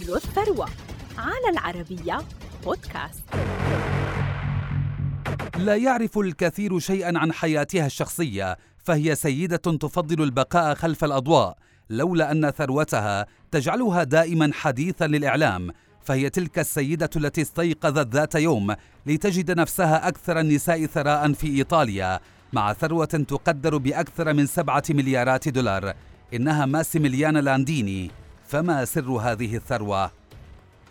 سر الثروة على العربية بودكاست. لا يعرف الكثير شيئاً عن حياتها الشخصية، فهي سيدة تفضل البقاء خلف الأضواء، لولا أن ثروتها تجعلها دائماً حديثاً للإعلام. فهي تلك السيدة التي استيقظت ذات يوم لتجد نفسها أكثر النساء ثراءً في إيطاليا، مع ثروة تقدر بأكثر من 7 مليارات دولار. إنها ماسيميليانا لانديني. فما سر هذه الثروة؟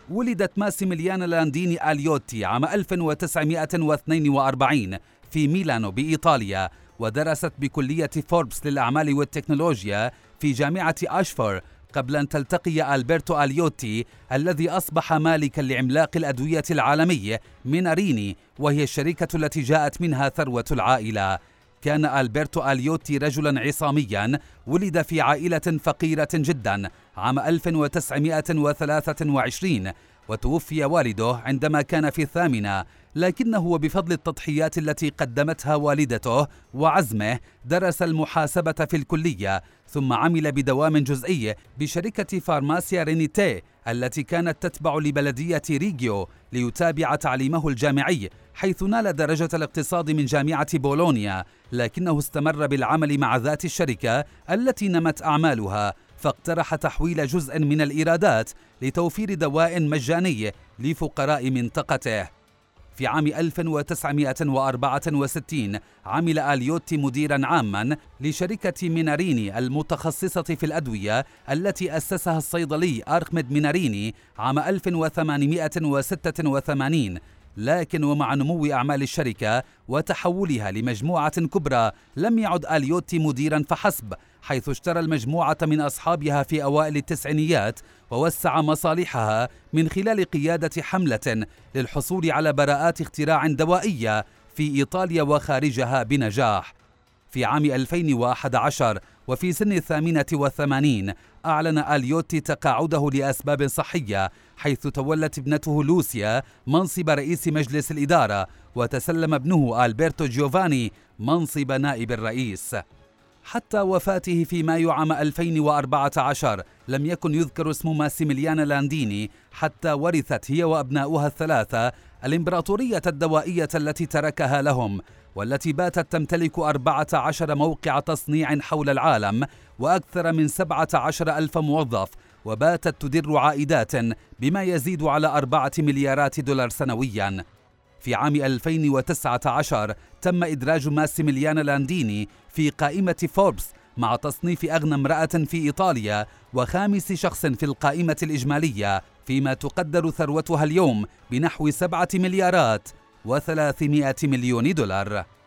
ولدت ماسيميليانا لانديني أليوتي عام 1942 في ميلانو بإيطاليا، ودرست بكلية فوربس للأعمال والتكنولوجيا في جامعة أشفر، قبل أن تلتقي ألبرتو أليوتي الذي أصبح مالكاً لعملاق الأدوية العالمي ميناريني، وهي الشركة التي جاءت منها ثروة العائلة. كان ألبرتو أليوتي رجلاً عصامياً، ولد في عائلة فقيرة جداً عام 1923، وتوفي والده عندما كان في الثامنة، لكنه بفضل التضحيات التي قدمتها والدته وعزمه درس المحاسبة في الكلية، ثم عمل بدوام جزئي بشركة فارماسيا رينيتي التي كانت تتبع لبلدية ريجيو ليتابع تعليمه الجامعي، حيث نال درجة الاقتصاد من جامعة بولونيا، لكنه استمر بالعمل مع ذات الشركة التي نمت أعمالها، فاقترح تحويل جزء من الإيرادات لتوفير دواء مجاني لفقراء منطقته. في عام 1964 عمل أليوتي مديراً عاماً لشركة ميناريني المتخصصة في الأدوية التي أسسها الصيدلي أرخمد ميناريني عام 1886، لكن ومع نمو أعمال الشركة وتحولها لمجموعة كبرى لم يعد أليوتي مديراً فحسب، حيث اشترى المجموعة من أصحابها في أوائل التسعينيات ووسع مصالحها من خلال قيادة حملة للحصول على براءات اختراع دوائية في إيطاليا وخارجها بنجاح. في عام 2011 وفي سن 88 أعلن أليوتي تقاعده لأسباب صحية، حيث تولت ابنته لوسيا منصب رئيس مجلس الإدارة، وتسلم ابنه ألبرتو جيوفاني منصب نائب الرئيس. حتى وفاته في مايو عام 2014 لم يكن يذكر اسم ماسيميليانا لانديني، حتى ورثت هي وأبناؤها الثلاثة الإمبراطورية الدوائية التي تركها لهم، والتي باتت تمتلك 14 موقع تصنيع حول العالم وأكثر من 17,000 موظف، وباتت تدر عائدات بما يزيد على 4 مليارات دولار سنوياً. في عام 2019 تم إدراج ماسيميليانا لانديني في قائمة فوربس مع تصنيف أغنى امرأة في إيطاليا، وخامس شخص في القائمة الإجمالية، فيما تقدر ثروتها اليوم بنحو 7 مليارات و300 مليون دولار.